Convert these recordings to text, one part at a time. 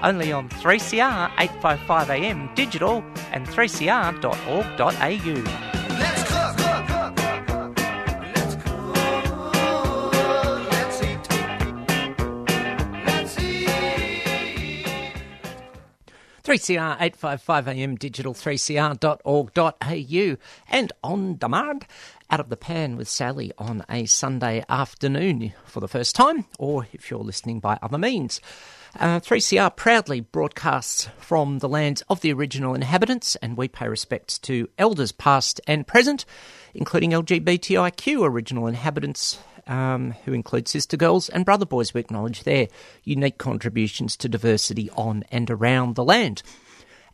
only on 3CR 855am digital and 3cr.org.au. Let's 3CR 855am digital, 3cr.org.au, and on demand. Out of the Pan with Sally on a Sunday afternoon for the first time, or if you're listening by other means. 3CR proudly broadcasts from the lands of the original inhabitants, and we pay respects to elders past and present, including LGBTIQ original inhabitants, who include sister girls and brother boys. We acknowledge their unique contributions to diversity on and around the land.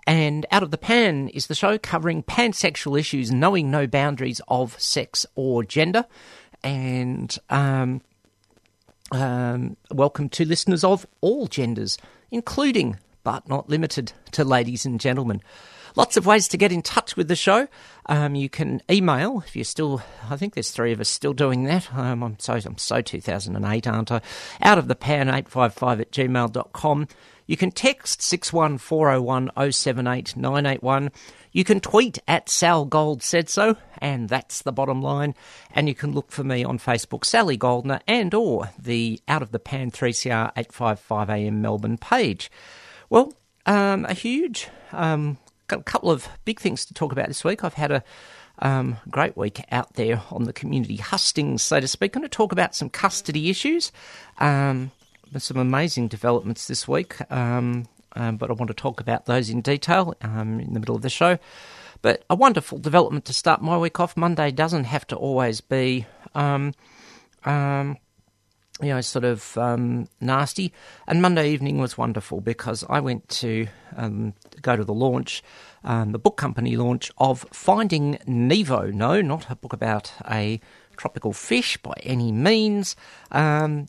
And Out of the Pan is the show covering pansexual issues, knowing no boundaries of sex or gender. And welcome to listeners of all genders, including but not limited to ladies and gentlemen. Lots of ways to get in touch with the show. You can email if you're still. I think there's three of us still doing that. I'm so 2008, aren't I? outofthepan855@gmail.com. You can text 61401078981. You can tweet at Sal Gold said so, and that's the bottom line. And you can look for me on Facebook, Sally Goldner, and or the Out of the Pan 3CR 855 AM Melbourne page. Well, got a couple of big things to talk about this week. I've had a great week out there on the community hustings, so to speak. I'm going to talk about some custody issues. Some amazing developments this week, but I want to talk about those in detail in the middle of the show. But a wonderful development to start my week off. Monday doesn't have to always be nasty. And Monday evening was wonderful because I went to go to the launch, the book company launch of Finding Nevo. No, not a book about a tropical fish by any means.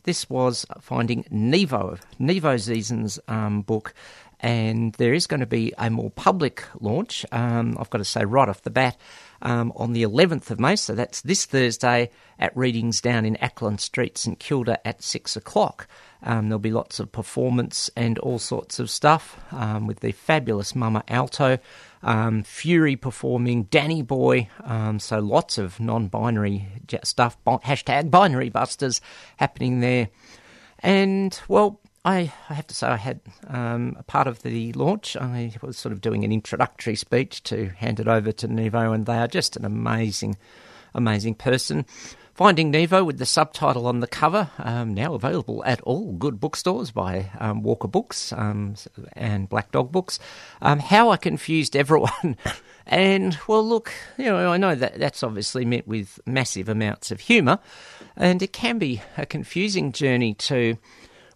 This was Finding Nevo, Nevo Zieson's book, and there is going to be a more public launch, I've got to say right off the bat, on the 11th of May, so that's this Thursday at Readings down in Ackland Street, St Kilda at 6 o'clock. There'll be lots of performance and all sorts of stuff with the fabulous Mama Alto, Fury performing, Danny Boy, so lots of non-binary stuff, hashtag binary busters happening there. And, well, I have to say I had a part of the launch. I was sort of doing an introductory speech to hand it over to Nevo, and they are just an amazing, amazing person. Finding Nevo, with the subtitle on the cover, now available at all good bookstores by Walker Books and Black Dog Books. How I Confused Everyone. And, well, look, you know, I know that that's obviously met with massive amounts of humour, and it can be a confusing journey to,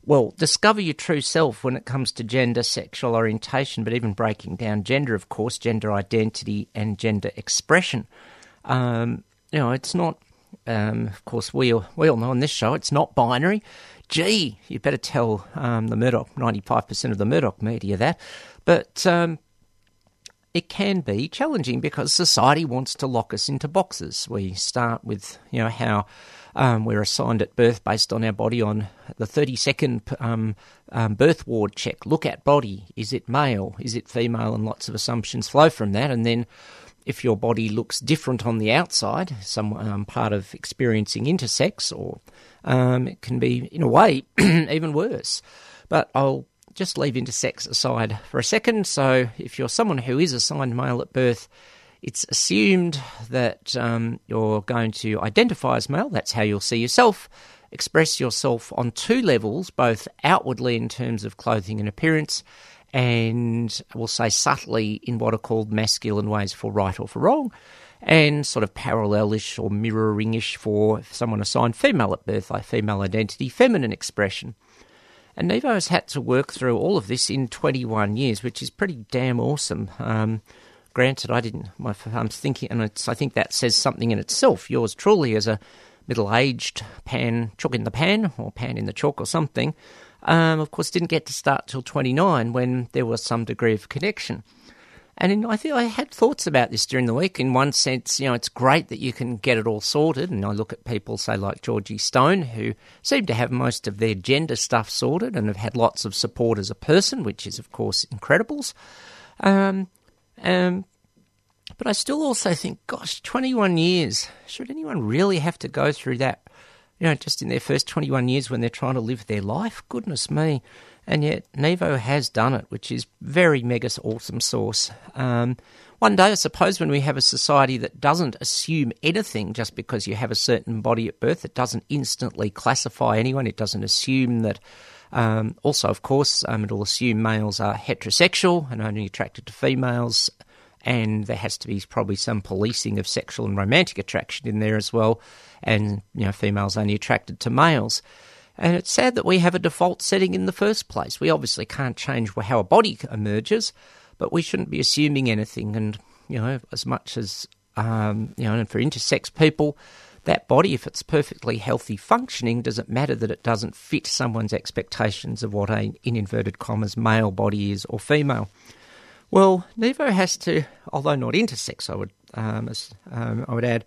well, discover your true self when it comes to gender, sexual orientation, but even breaking down gender, of course, gender identity and gender expression. You know, it's not, of course, we all know on this show, it's not binary. Gee, you better tell the Murdoch, 95% of the Murdoch media that. But it can be challenging because society wants to lock us into boxes. We start with, you know, how we're assigned at birth based on our body on the 32nd birth ward check. Look at body. Is it male? Is it female? And lots of assumptions flow from that. And then if your body looks different on the outside, some part of experiencing intersex, or it can be, in a way, even worse. But I'll just leave intersex aside for a second. So if you're someone who is assigned male at birth, it's assumed that you're going to identify as male. That's how you'll see yourself, express yourself on two levels, both outwardly in terms of clothing and appearance, and we'll say subtly in what are called masculine ways for right or for wrong, and sort of parallelish or mirroring-ish for someone assigned female at birth, like female identity, feminine expression. And Nevo has had to work through all of this in 21 years, which is pretty damn awesome. Granted, I didn't. I'm thinking, and I think that says something in itself. Yours truly as a middle-aged pan, chalk in the pan, or pan in the chalk, or something. Of course, didn't get to start till 29, when there was some degree of connection. And I think I had thoughts about this during the week. In one sense, you know, it's great that you can get it all sorted. And I look at people, say, like Georgie Stone, who seem to have most of their gender stuff sorted and have had lots of support as a person, which is, of course, incredible. But I still also think, gosh, 21 years, should anyone really have to go through that, you know, just in their first 21 years when they're trying to live their life? Goodness me. And yet Nevo has done it, which is very mega awesome source. One day, I suppose, when we have a society that doesn't assume anything just because you have a certain body at birth, it doesn't instantly classify anyone, it doesn't assume that... also, of course, it'll assume males are heterosexual and only attracted to females, and there has to be probably some policing of sexual and romantic attraction in there as well, and, you know, females only attracted to males. And it's sad that we have a default setting in the first place. We obviously can't change how a body emerges, but we shouldn't be assuming anything. And, you know, as much as, you know, and for intersex people... that body, if it's perfectly healthy functioning, does it matter that it doesn't fit someone's expectations of what a, in inverted commas, male body is or female? Well, Nevo has to, although not intersex, I would add,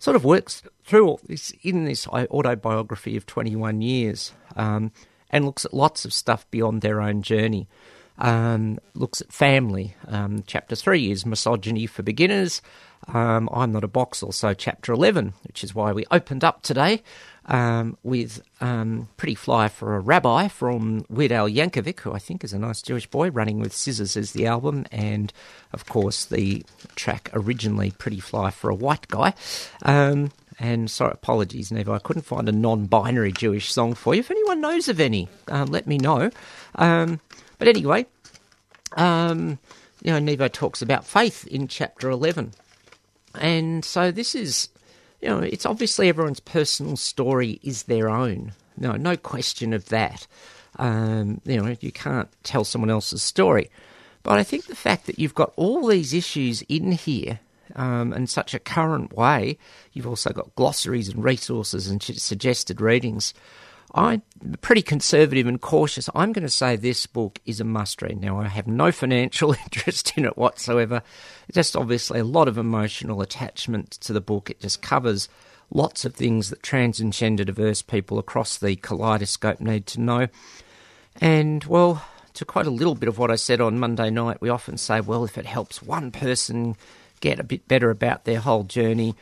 sort of works through all this in this autobiography of 21 years and looks at lots of stuff beyond their own journey. Looks at family. Chapter 3 is Misogyny for Beginners. I'm Not a Box, also Chapter 11, which is why we opened up today with Pretty Fly for a Rabbi from Weird Al Yankovic, who I think is a nice Jewish boy. Running with Scissors is the album, and, of course, the track originally, Pretty Fly for a White Guy. And sorry, apologies, Nevo, I couldn't find a non-binary Jewish song for you. If anyone knows of any, let me know. But anyway, you know, Nevo talks about faith in Chapter 11. And so this is, you know, it's obviously everyone's personal story is their own. No question of that. You know, you can't tell someone else's story. But I think the fact that you've got all these issues in here in such a current way, you've also got glossaries and resources and suggested readings. I'm pretty conservative and cautious. I'm going to say this book is a must-read. Now, I have no financial interest in it whatsoever. Just obviously a lot of emotional attachment to the book. It just covers lots of things that trans and gender-diverse people across the kaleidoscope need to know. And, well, to quote a little bit of what I said on Monday night, we often say, well, if it helps one person get a bit better about their whole journey,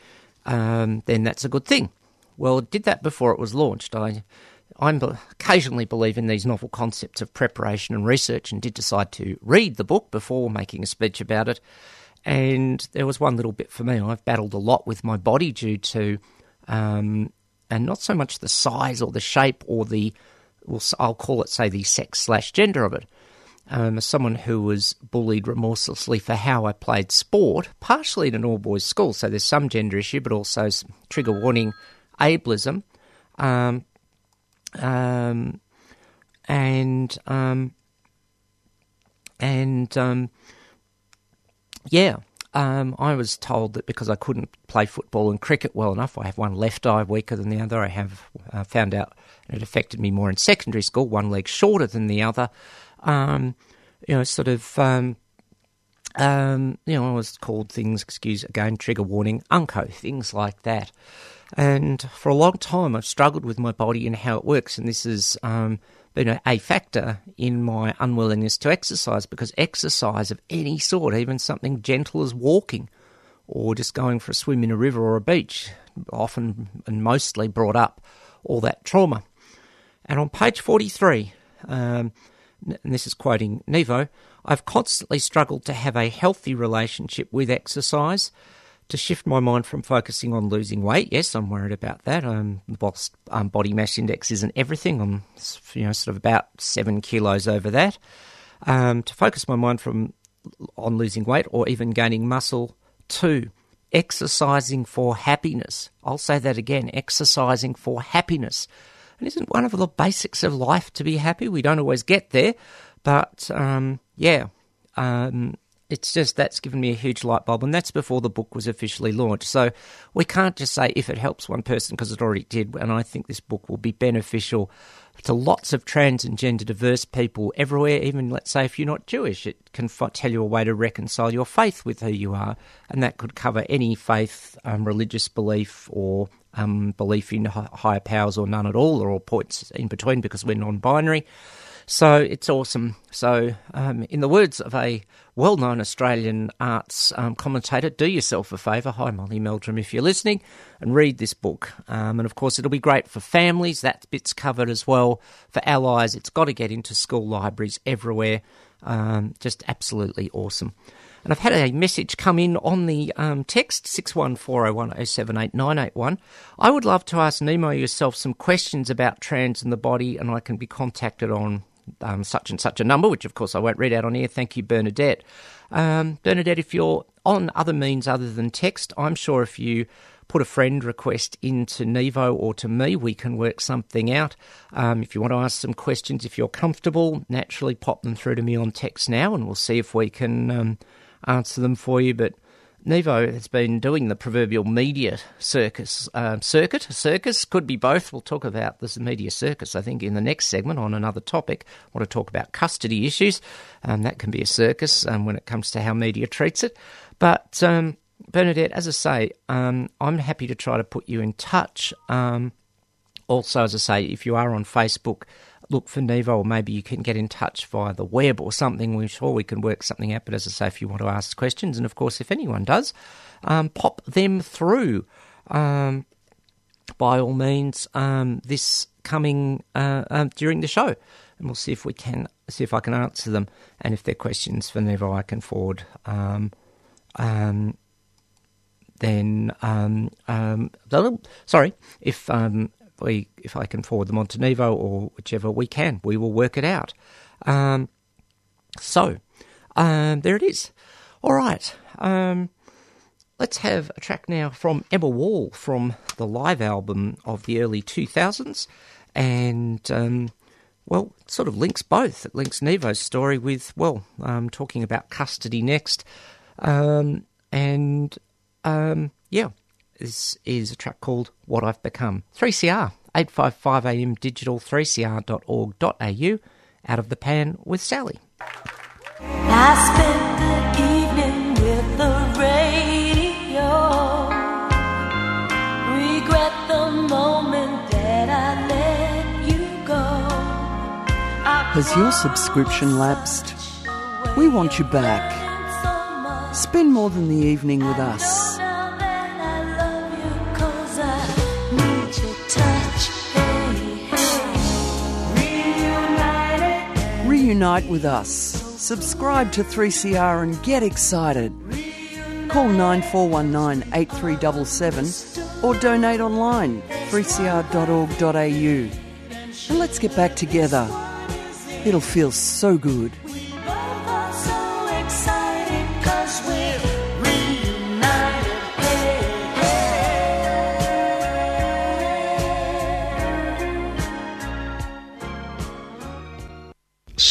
then that's a good thing. Well, it did that before it was launched. I occasionally believe in these novel concepts of preparation and research, and did decide to read the book before making a speech about it. And there was one little bit for me. I've battled a lot with my body due to, and not so much the size or the shape or the, well, I'll call it, say, the sex/gender of it. As someone who was bullied remorselessly for how I played sport, partially in an all-boys school, so there's some gender issue, but also some trigger warning ableism. I was told that because I couldn't play football and cricket well enough, I have one left eye weaker than the other. I have found out it affected me more in secondary school, one leg shorter than the other. I was called things, excuse again, trigger warning, unco, things like that. And for a long time, I've struggled with my body and how it works, and this has been a factor in my unwillingness to exercise, because exercise of any sort, even something gentle as walking or just going for a swim in a river or a beach, often and mostly brought up all that trauma. And on page 43, and this is quoting Nevo, I've constantly struggled to have a healthy relationship with exercise, to shift my mind from focusing on losing weight. Yes, I'm worried about that. Body mass index isn't everything. I'm, you know, sort of about 7 kilos over that. To focus my mind on losing weight or even gaining muscle, to exercising for happiness. I'll say that again, exercising for happiness. And isn't one of the basics of life to be happy? We don't always get there, but it's just that's given me a huge light bulb, and that's before the book was officially launched. So we can't just say if it helps one person, because it already did, and I think this book will be beneficial to lots of trans and gender diverse people everywhere. Even, let's say, if you're not Jewish, it can tell you a way to reconcile your faith with who you are, and that could cover any faith, religious belief, or belief in higher powers, or none at all, or all points in between, because we're non-binary. So it's awesome. So in the words of a well-known Australian arts commentator, do yourself a favour, hi Molly Meldrum, if you're listening, and read this book. And of course, it'll be great for families. That bit's covered as well. For allies, it's got to get into school libraries everywhere. Just absolutely awesome. And I've had a message come in on the text, 61401078981. I would love to ask Nemo yourself some questions about trans and the body, and I can be contacted on such and such a number, which of course I won't read out on air. Thank you, Bernadette. Bernadette, if you're on other means other than text, I'm sure if you put a friend request into Nevo or to me, we can work something out. If you want to ask some questions, if you're comfortable, naturally pop them through to me on text now, and we'll see if we can answer them for you. But Nevo has been doing the proverbial media circus, could be both. We'll talk about this media circus, I think, in the next segment on another topic. I want to talk about custody issues, and that can be a circus when it comes to how media treats it. But Bernadette, as I say, I'm happy to try to put you in touch. Also, as I say, if you are on Facebook, look for Nevo, or maybe you can get in touch via the web or something. We're sure we can work something out. But as I say, if you want to ask questions, and of course, if anyone does, pop them through. By all means, this coming during the show, and we'll see if we can I can answer them. And if they're questions for Nevo, I can forward. If I can forward them on to Nevo or whichever we can, we will work it out. There it is. All right. Let's have a track now from Emma Wall from the live album of the early 2000s. And, it sort of links both. It links Nevo's story with, talking about custody next. This is a track called What I've Become. 3CR, 855 AM digital, 3cr.org.au, Out of the Pan with Sally. I spent the evening with the radio. Regret the moment that I let you go. Has your subscription lapsed? We want you back. Spend more than the evening with us. Reunite with us. Subscribe to 3CR and get excited. Call 9419 8377 or donate online, 3cr.org.au. And let's get back together. It'll feel so good.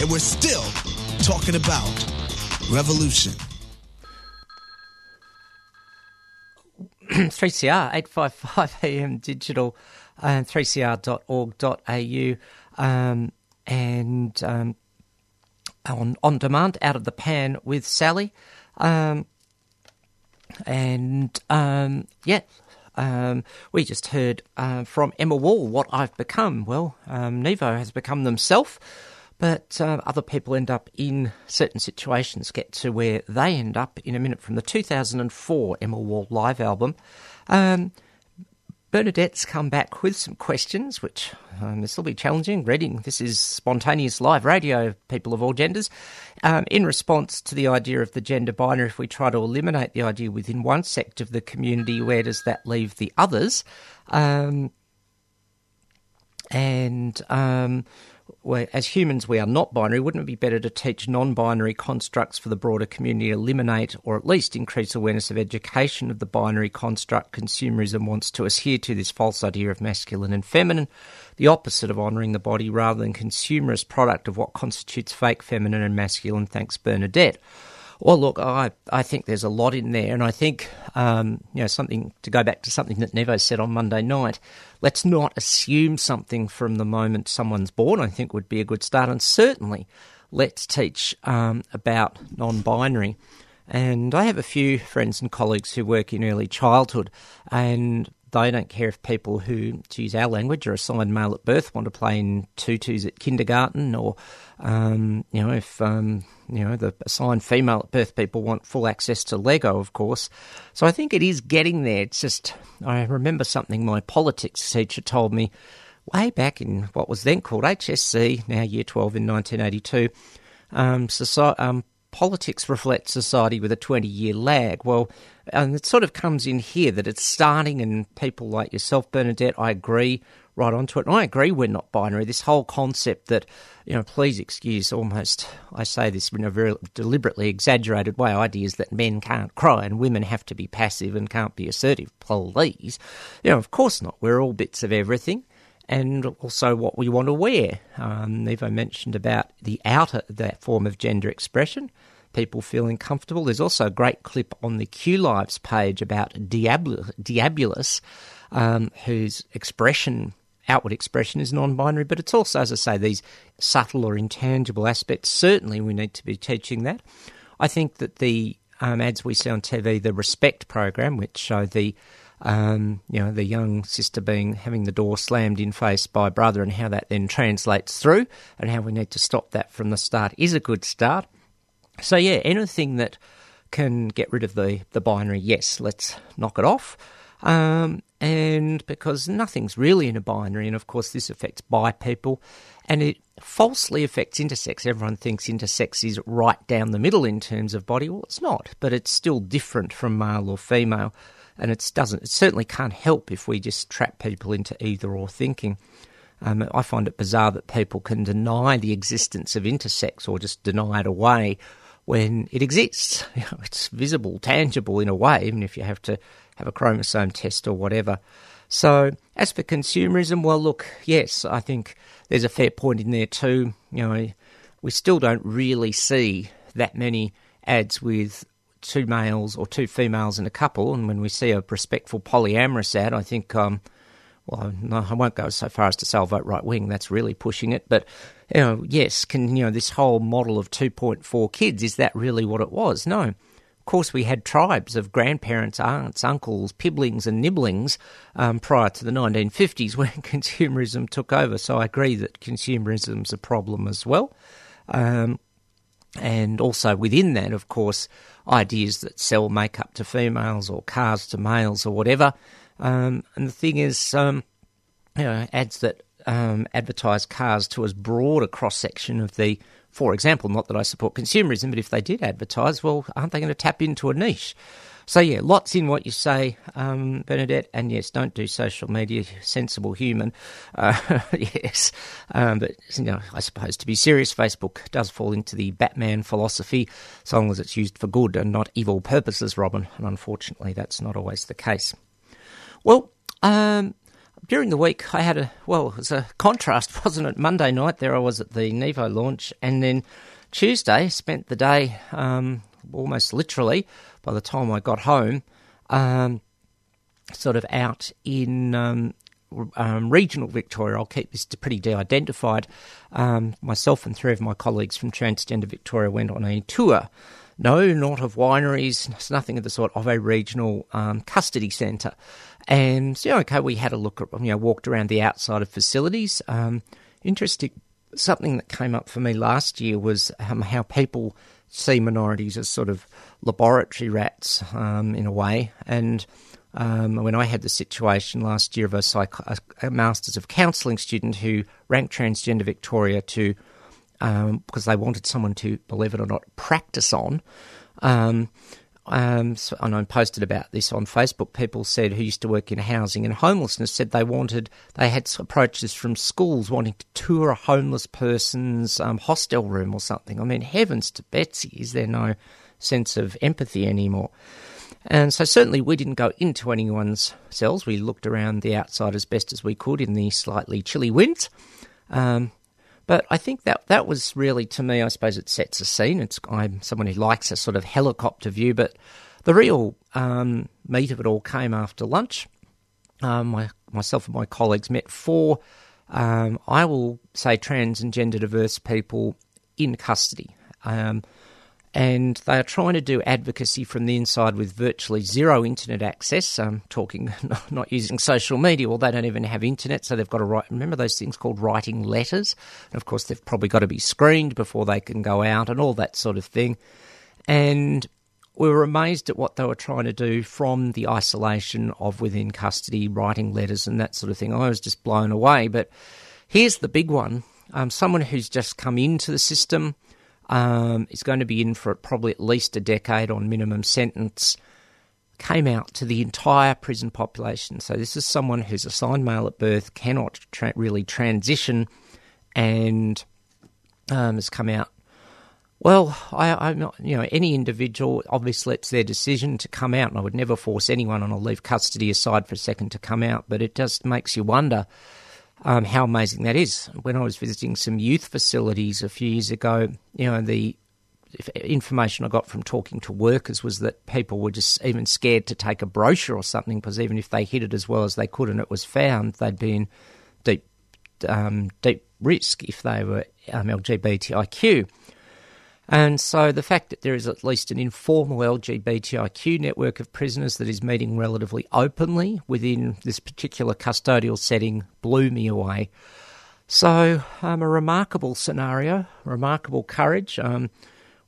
And we're still talking about revolution. 3CR, 855 AM digital and 3cr.org.au. and on demand, Out of the Pan with Sally. We just heard from Emma Wall, What I've Become. Well, Nevo has become themselves, but other people end up in certain situations, get to where they end up in a minute, from the 2004 Emma Wall live album. Bernadette's come back with some questions, which this will be challenging. Reading, this is spontaneous live radio, people of all genders. In response to the idea of the gender binary, if we try to eliminate the idea within one sect of the community, where does that leave the others? Well, as humans, we are not binary. Wouldn't it be better to teach non-binary constructs for the broader community, eliminate or at least increase awareness of education of the binary construct consumerism wants to adhere to, this false idea of masculine and feminine, the opposite of honouring the body rather than consumerist product of what constitutes fake feminine and masculine? Thanks, Bernadette. Well, look, I think there's a lot in there, and I think, something to go back to something that Nevo said on Monday night, let's not assume something from the moment someone's born, I think would be a good start, and certainly let's teach about non-binary. And I have a few friends and colleagues who work in early childhood, and they don't care if people who, to use our language, are assigned male at birth want to play in tutus at kindergarten, or, if the assigned female at birth people want full access to Lego, of course. So I think it is getting there. It's just, I remember something my politics teacher told me way back in what was then called HSC, now Year 12 in 1982, politics reflects society with a 20-year lag. Well, and it sort of comes in here that it's starting, and people like yourself, Bernadette, I agree right onto it. And I agree we're not binary. This whole concept that, please excuse almost, I say this in a very deliberately exaggerated way, ideas that men can't cry and women have to be passive and can't be assertive. Please. Of course not. We're all bits of everything. And also what we want to wear. Nevo mentioned about that form of gender expression, people feeling comfortable. There's also a great clip on the Q Lives page about Diabolus, whose outward expression is non-binary. But it's also, as I say, these subtle or intangible aspects. Certainly we need to be teaching that. I think that the ads we see on TV, the Respect program, which show the the young sister having the door slammed in face by brother, and how that then translates through, and how we need to stop that from the start, is a good start. So yeah, anything that can get rid of the binary, yes, let's knock it off. And because nothing's really in a binary, and of course this affects bi people, and it falsely affects intersex. Everyone thinks intersex is right down the middle in terms of body. Well, it's not, but it's still different from male or female. And it certainly can't help if we just trap people into either or thinking. I find it bizarre that people can deny the existence of intersex or just deny it away when it exists. It's visible, tangible in a way, even if you have to have a chromosome test or whatever. So as for consumerism, well, look, yes, I think there's a fair point in there too. We still don't really see that many ads with two males or two females in a couple, and when we see a respectful polyamorous ad, I think, no, I won't go so far as to say I'll vote right wing. That's really pushing it. But yes, this whole model of 2.4 kids, is that really what it was? No, of course we had tribes of grandparents, aunts, uncles, piblings, and nibblings prior to the 1950s when consumerism took over. So I agree that consumerism's a problem as well. And also within that, of course, ideas that sell makeup to females or cars to males or whatever. And the thing is, ads that advertise cars to as broad a cross-section of the, for example, not that I support consumerism, but if they did advertise, well, aren't they going to tap into a niche? So, yeah, lots in what you say, Bernadette. And, yes, don't do social media, sensible human. Yes. But, I suppose to be serious, Facebook does fall into the Batman philosophy, so long as it's used for good and not evil purposes, Robin. And, unfortunately, that's not always the case. Well, during the week, I had it was a contrast, wasn't it? Monday night, there I was at the Nevo launch. And then Tuesday, spent the day almost literally, by the time I got home, sort of out in regional Victoria, I'll keep this pretty de-identified, myself and three of my colleagues from Transgender Victoria went on a tour. No, not of wineries, nothing of the sort, of a regional custody centre. And so, okay, we had a look at, walked around the outside of facilities. Interesting, something that came up for me last year was how people see minorities as sort of laboratory rats in a way. And when I had the situation last year of a Masters of Counselling student who ranked Transgender Victoria to, because they wanted someone to, believe it or not, practice on. So, and I posted about this on Facebook. People said, who used to work in housing and homelessness, said they had approaches from schools wanting to tour a homeless person's hostel room or something. I mean, heavens to Betsy, is there no sense of empathy anymore? And so certainly we didn't go into anyone's cells. We looked around the outside as best as we could in the slightly chilly winds. But I think that was really, to me, I suppose it sets a scene. I'm someone who likes a sort of helicopter view, but the real meat of it all came after lunch. Myself and my colleagues met four, I will say, trans and gender diverse people in custody. And they are trying to do advocacy from the inside with virtually zero internet access. I'm talking not using social media. Well, they don't even have internet, so they've got to write. Remember those things called writing letters? And of course, they've probably got to be screened before they can go out and all that sort of thing. And we were amazed at what they were trying to do from the isolation of within custody, writing letters and that sort of thing. I was just blown away. But here's the big one. Someone who's just come into the system, is going to be in for probably at least a decade on minimum sentence, came out to the entire prison population. So this is someone who's assigned male at birth, cannot really transition, and has come out. Well, I'm not, any individual, obviously it's their decision to come out, and I would never force anyone, and I'll leave custody aside for a second, to come out, but it just makes you wonder how amazing that is. When I was visiting some youth facilities a few years ago, the information I got from talking to workers was that people were just even scared to take a brochure or something, because even if they hid it as well as they could and it was found, they'd be in deep risk if they were LGBTIQ. And so the fact that there is at least an informal LGBTIQ network of prisoners that is meeting relatively openly within this particular custodial setting blew me away. So a remarkable scenario, remarkable courage.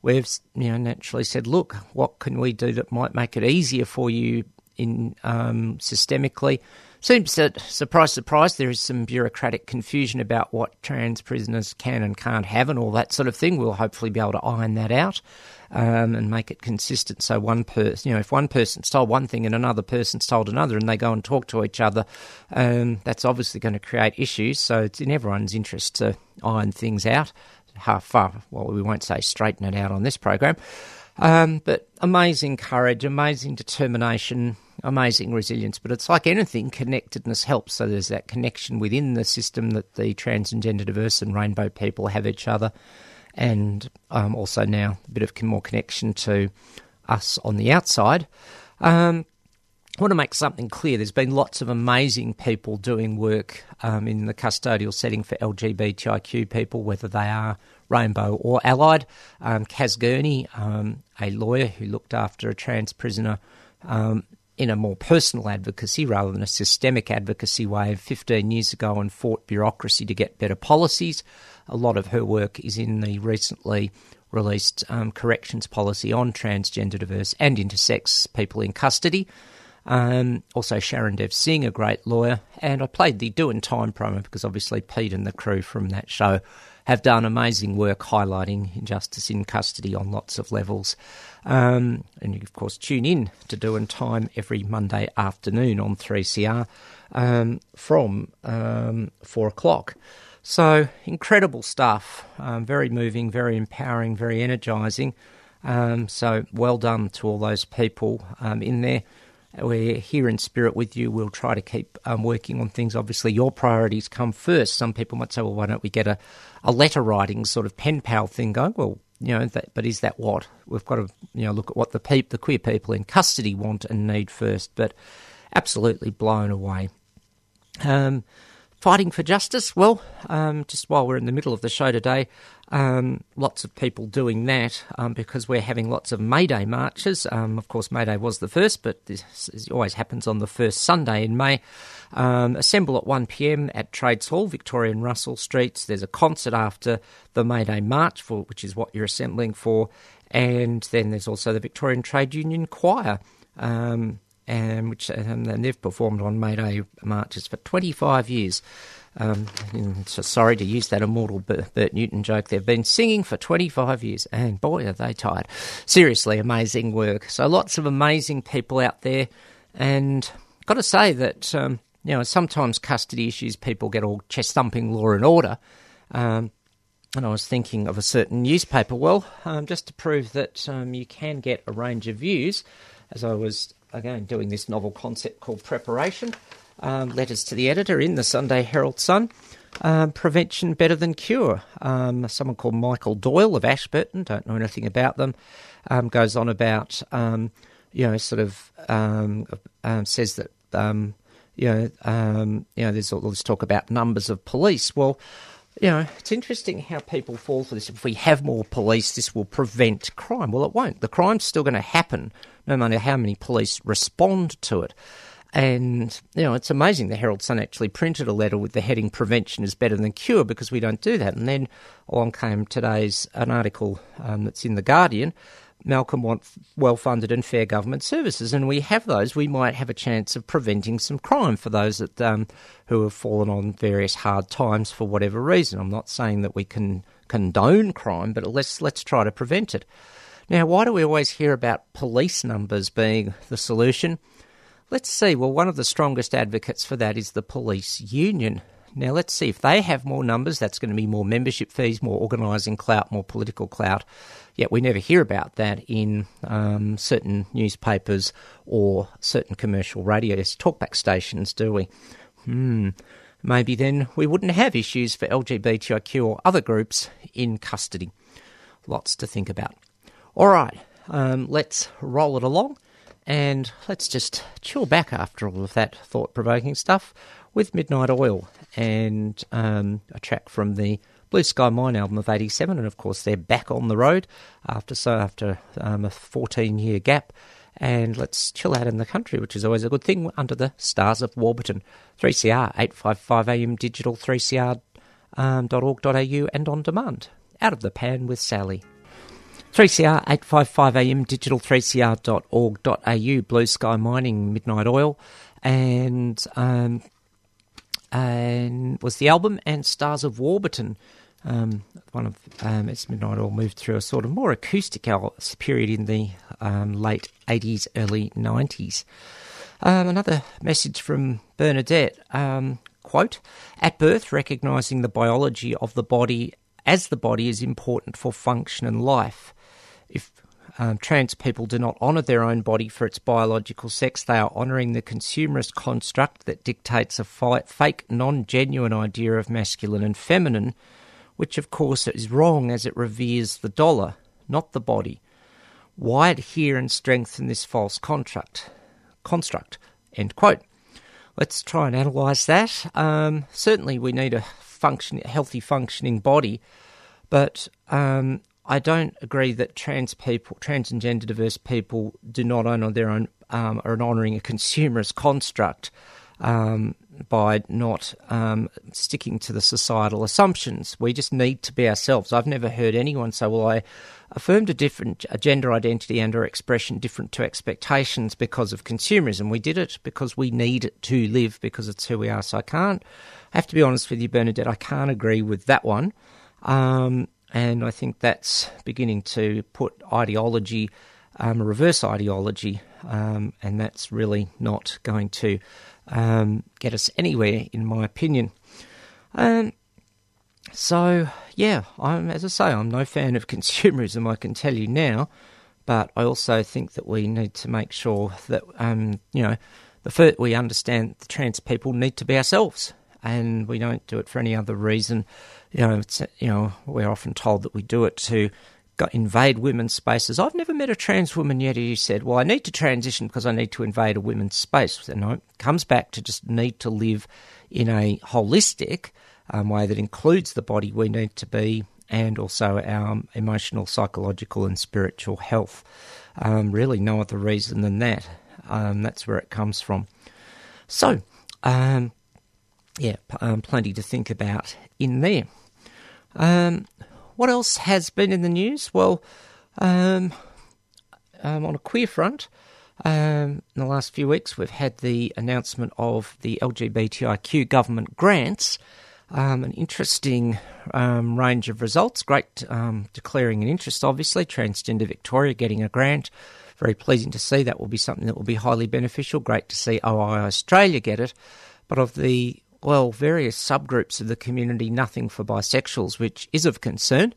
We've naturally said, look, what can we do that might make it easier for you in systemically? Seems that, surprise, surprise, there is some bureaucratic confusion about what trans prisoners can and can't have and all that sort of thing. We'll hopefully be able to iron that out and make it consistent. So one person, if one person's told one thing and another person's told another and they go and talk to each other, that's obviously going to create issues. So it's in everyone's interest to iron things out. We won't say straighten it out on this program. But amazing courage, amazing determination, amazing resilience. But it's like anything, connectedness helps. So there's that connection within the system that the trans and gender diverse and rainbow people have each other. And also now a bit of more connection to us on the outside. I want to make something clear. There's been lots of amazing people doing work in the custodial setting for LGBTIQ people, whether they are rainbow or allied. Kaz Gurney, a lawyer who looked after a trans prisoner in a more personal advocacy rather than a systemic advocacy way 15 years ago, and fought bureaucracy to get better policies. A lot of her work is in the recently released corrections policy on transgender, diverse and intersex people in custody. Also Sharon Dev Singh, a great lawyer, and I played the Doin' Time promo because obviously Pete and the crew from that show have done amazing work highlighting injustice in custody on lots of levels. And you, of course, tune in to Doin' Time every Monday afternoon on 3CR from 4 o'clock. So incredible stuff, very moving, very empowering, very energising. So well done to all those people in there. We're here in spirit with you. We'll try to keep working on things. Obviously, your priorities come first. Some people might say, well, why don't we get a letter-writing sort of pen pal thing going? Well, but is that what? We've got to look at what the queer people in custody want and need first, but absolutely blown away. Fighting for justice, well, just while we're in the middle of the show today, lots of people doing that because we're having lots of May Day marches. Of course, May Day was the first, but this always happens on the first Sunday in May. Assemble at 1pm at Trades Hall, Victoria and Russell Streets. There's a concert after the May Day march, which is what you're assembling for. And then there's also the Victorian Trade Union Choir, and they've performed on May Day marches for 25 years. So sorry to use that immortal Bert Newton joke. They've been singing for 25 years, and boy, are they tired. Seriously, amazing work. So lots of amazing people out there, and got to say that sometimes custody issues, people get all chest-thumping Law and Order. And I was thinking of a certain newspaper. Well, just to prove that you can get a range of views, as I was again doing this novel concept called preparation, letters to the editor in the Sunday Herald Sun, prevention better than cure. Someone called Michael Doyle of Ashburton, don't know anything about them, goes on about, says that, there's all this talk about numbers of police. Well, it's interesting how people fall for this. If we have more police, this will prevent crime. Well, it won't. The crime's still going to happen, no matter how many police respond to it. And, it's amazing the Herald Sun actually printed a letter with the heading Prevention is Better Than Cure, because we don't do that. And then along came an article that's in The Guardian, Malcolm wants well-funded and fair government services. And we have those. We might have a chance of preventing some crime for those that who have fallen on various hard times for whatever reason. I'm not saying that we can condone crime, but let's try to prevent it. Now, why do we always hear about police numbers being the solution? Let's see. Well, one of the strongest advocates for that is the police union. Now, let's see. If they have more numbers, that's going to be more membership fees, more organising clout, more political clout. Yet we never hear about that in certain newspapers or certain commercial radio talkback stations, do we? Maybe then we wouldn't have issues for LGBTIQ or other groups in custody. Lots to think about. All right, let's roll it along. And let's just chill back after all of that thought-provoking stuff with Midnight Oil and a track from the Blue Sky Mine album of 87. And, of course, they're back on the road after a 14-year gap. And let's chill out in the country, which is always a good thing, under the stars of Warburton. 3CR, 855 AM digital, 3cr.org.au and on demand. Out of the Pan with Sally. 3CR, 855 AM, digital 3cr.org.au, Blue Sky Mining, Midnight Oil, and was the album, and Stars of Warburton. It's Midnight Oil moved through a sort of more acoustic period in the late 80s, early 90s. Another message from Bernadette, quote, at birth, recognising the biology of the body as the body is important for function and life. If trans people do not honour their own body for its biological sex, they are honouring the consumerist construct that dictates a fake, non-genuine idea of masculine and feminine, which, of course, is wrong as it reveres the dollar, not the body. Why adhere and strengthen this false construct, end quote. Let's try and analyse that. Certainly we need a healthy functioning body, but I don't agree that trans and gender diverse people do not own their own are honouring a consumerist construct by not sticking to the societal assumptions. We just need to be ourselves. I've never heard anyone say, well, I affirmed a gender identity and or expression different to expectations because of consumerism. We did it because we need it to live, because it's who we are. So I have to be honest with you, Bernadette, I can't agree with that one. And I think that's beginning to put ideology, a reverse ideology, and that's really not going to get us anywhere, in my opinion. As I say, I'm no fan of consumerism, I can tell you now, but I also think that we need to make sure that, we understand the trans people need to be ourselves, and we don't do it for any other reason. We're often told that we do it to invade women's spaces. I've never met a trans woman yet who said, well, I need to transition because I need to invade a women's space. And it comes back to just need to live in a holistic way that includes the body we need to be and also our emotional, psychological and spiritual health. Really no other reason than that. That's where it comes from. So, plenty to think about in there. What else has been in the news? Well, on a queer front, in the last few weeks we've had the announcement of the LGBTIQ government grants, an interesting range of results, great declaring an interest, obviously. Transgender Victoria getting a grant, very pleasing to see. That will be something that will be highly beneficial. Great to see OI Australia get it. But of the various subgroups of the community, nothing for bisexuals, which is of concern.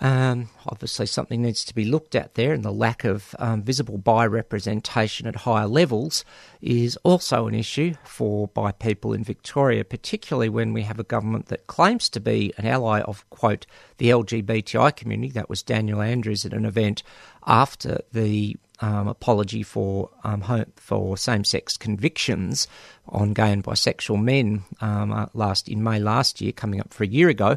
Obviously, something needs to be looked at there, and the lack of visible bi representation at higher levels is also an issue for bi people in Victoria, particularly when we have a government that claims to be an ally of, quote, the LGBTI community. That was Daniel Andrews at an event after the apology for same-sex convictions on gay and bisexual men in May last year, coming up for a year ago.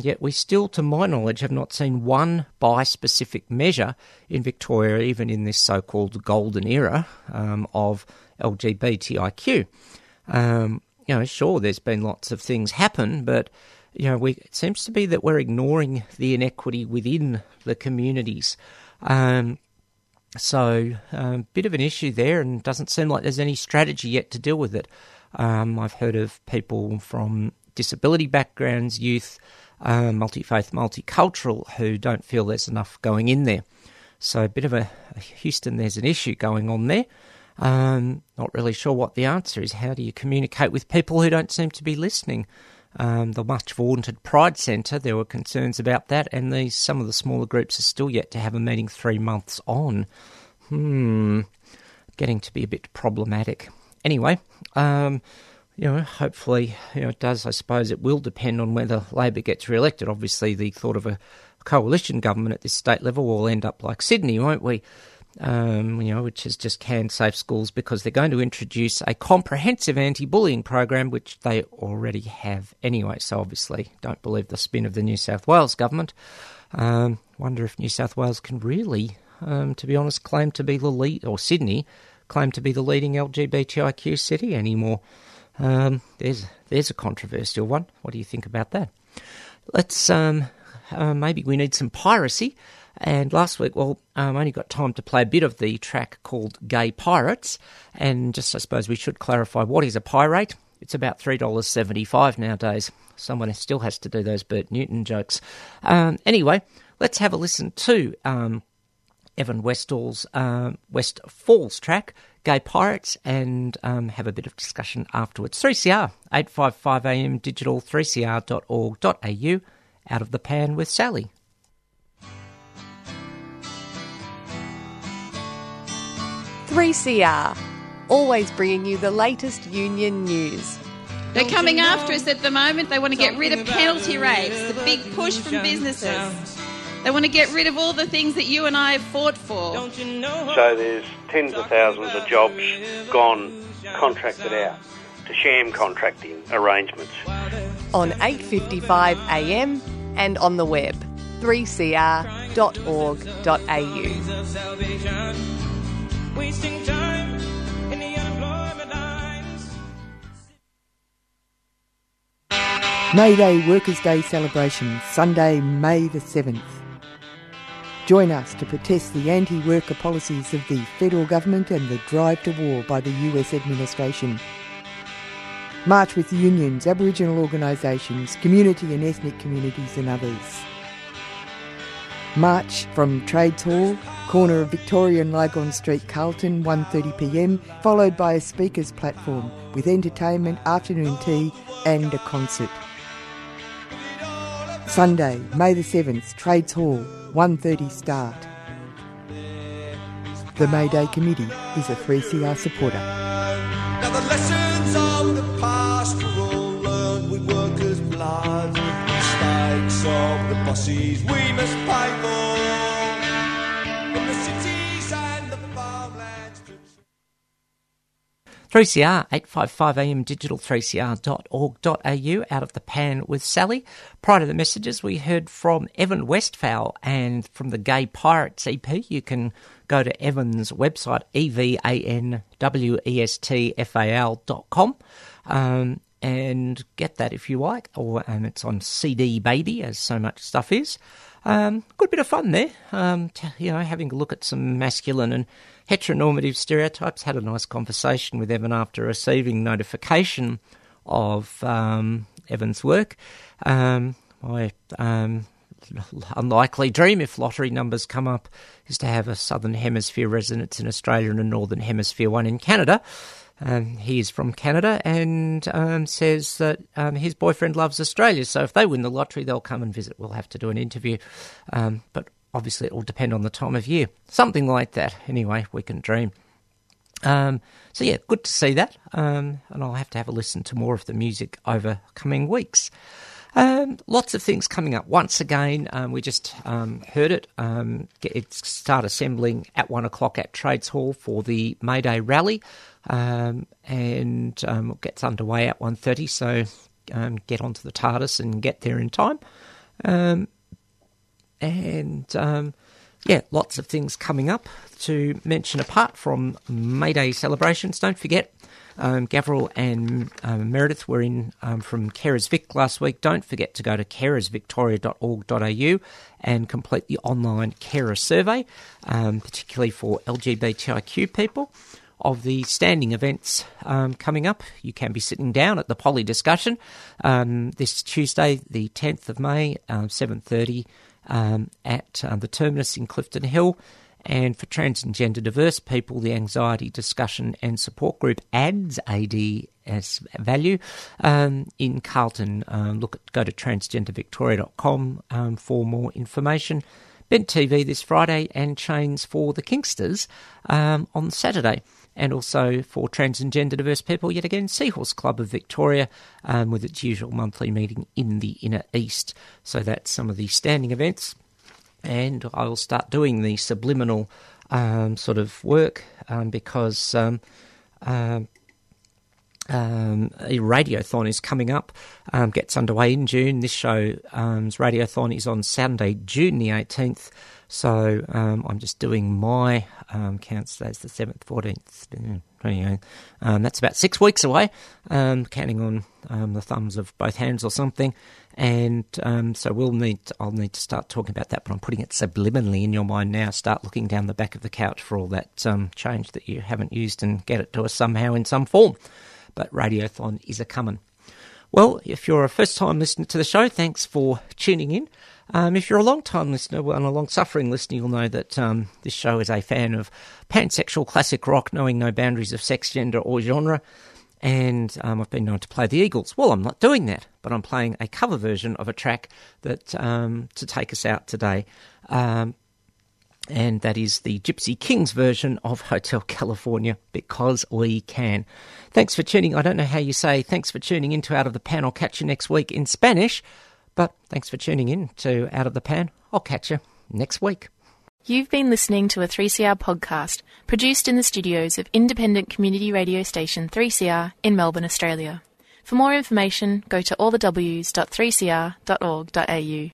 Yet we still, to my knowledge, have not seen one bi-specific measure in Victoria, even in this so-called golden era of LGBTIQ. Sure, there's been lots of things happen, but it seems to be that we're ignoring the inequity within the communities. So, bit of an issue there, and doesn't seem like there's any strategy yet to deal with it. I've heard of people from disability backgrounds, youth, multi-faith, multicultural, who don't feel there's enough going in there. So a bit of a Houston, there's an issue going on there. Not really sure what the answer is. How do you communicate with people who don't seem to be listening? The much-vaunted Pride Centre, there were concerns about that, and some of the smaller groups are still yet to have a meeting 3 months on. Getting to be a bit problematic. Anyway, hopefully, it does. I suppose it will depend on whether Labor gets re-elected. Obviously, the thought of a coalition government at this state level will end up like Sydney, won't we? Which is just canned safe schools, because they're going to introduce a comprehensive anti-bullying program, which they already have anyway. So obviously, don't believe the spin of the New South Wales government. Wonder if New South Wales can really, to be honest, claim to be the lead, or Sydney claim to be the leading LGBTIQ city anymore. There's a controversial one. What do you think about that? Let's maybe we need some piracy. And last week, I only got time to play a bit of the track called Gay Pirates. And just, I suppose we should clarify, what is a pirate? It's about $3.75 nowadays. Someone still has to do those Bert Newton jokes. Anyway, let's have a listen to Evan Westall's West Falls track, Gay Pirates, and have a bit of discussion afterwards. 3CR, 855 AM, digital, 3cr.org.au, Out of the Pan with Sally. Free CR, always bringing you the latest union news. They're coming after us at the moment. They want to get rid of penalty rates, the big push from businesses. They want to get rid of all the things that you and I have fought for. So there's tens of thousands of jobs gone, contracted out to sham contracting arrangements. On 8:55 AM and on the web, 3cr.org.au. Wasting time in the unemployment lines. May Day Workers' Day celebration, Sunday, May the 7th. Join us to protest the anti-worker policies of the federal government and the drive to war by the US administration. March with unions, Aboriginal organisations, community and ethnic communities and others. March from Trades Hall, corner of Victoria and Lygon Street, Carlton, 1:30 PM, followed by a speaker's platform with entertainment, afternoon tea and a concert. Sunday, May the 7th, Trades Hall, 1:30 start. The May Day Committee is a 3CR supporter. Now the lessons of the past were all learned with workers' blood, mistakes of the bosses we must pay for, in the cities and the farmlands. 3CR, 855 AM, digital 3cr.org.au, Out of the Pan with Sally. Prior to the messages, we heard from Evan Westphal and from the Gay Pirates EP. You can go to Evan's website, evanwestfal.com. And get that if you like, and it's on CD Baby, as so much stuff is. Good bit of fun there, having a look at some masculine and heteronormative stereotypes. Had a nice conversation with Evan after receiving notification of Evan's work. My unlikely dream, if lottery numbers come up, is to have a Southern Hemisphere residence in Australia and a Northern Hemisphere one in Canada. He is from Canada and says that his boyfriend loves Australia, so if they win the lottery, they'll come and visit. We'll have to do an interview, but obviously it will depend on the time of year. Something like that. Anyway, we can dream. So yeah, good to see that, and I'll have to have a listen to more of the music over coming weeks. Lots of things coming up. Once again, we just heard it. It start assembling at 1 o'clock at Trades Hall for the May Day rally, and it gets underway at 1:30. So get onto the TARDIS and get there in time. Lots of things coming up to mention apart from May Day celebrations. Don't forget. Gavril and Meredith were in from Carers Vic last week. Don't forget to go to carersvictoria.org.au and complete the online carer survey, particularly for LGBTIQ people. Of the standing events coming up, you can be sitting down at the Poly discussion this Tuesday, the 10th of May, 7:30 at the Terminus in Clifton Hill. And for trans and gender diverse people, the anxiety discussion and support group ADS value in Carlton. Go to transgendervictoria.com for more information. Bent TV this Friday and Chains for the Kingsters on Saturday. And also for trans and gender diverse people, yet again, Seahorse Club of Victoria with its usual monthly meeting in the Inner East. So that's some of the standing events. And I will start doing the subliminal sort of work because a radiothon is coming up, gets underway in June. This show's radiothon is on Sunday, June the 18th. So I'm just doing my counts. That's the 7th, 14th, 28th. That's about 6 weeks away, counting on the thumbs of both hands or something. And so I'll need to start talking about that, but I'm putting it subliminally in your mind now. Start looking down the back of the couch for all that change that you haven't used and get it to us somehow in some form. But Radiothon is a-comin'. Well, if you're a first-time listener to the show, thanks for tuning in. If you're a long-time listener and a long-suffering listener, you'll know that this show is a fan of pansexual classic rock, knowing no boundaries of sex, gender or genre. And I've been known to play the Eagles. Well, I'm not doing that, but I'm playing a cover version of a track that to take us out today. And that is the Gypsy Kings version of Hotel California, Because We Can. Thanks for tuning. I don't know how you say thanks for tuning into Out of the Pan. I'll catch you next week in Spanish. But thanks for tuning in to Out of the Pan. I'll catch you next week. You've been listening to a 3CR podcast produced in the studios of independent community radio station 3CR in Melbourne, Australia. For more information, go to allthews.3cr.org.au.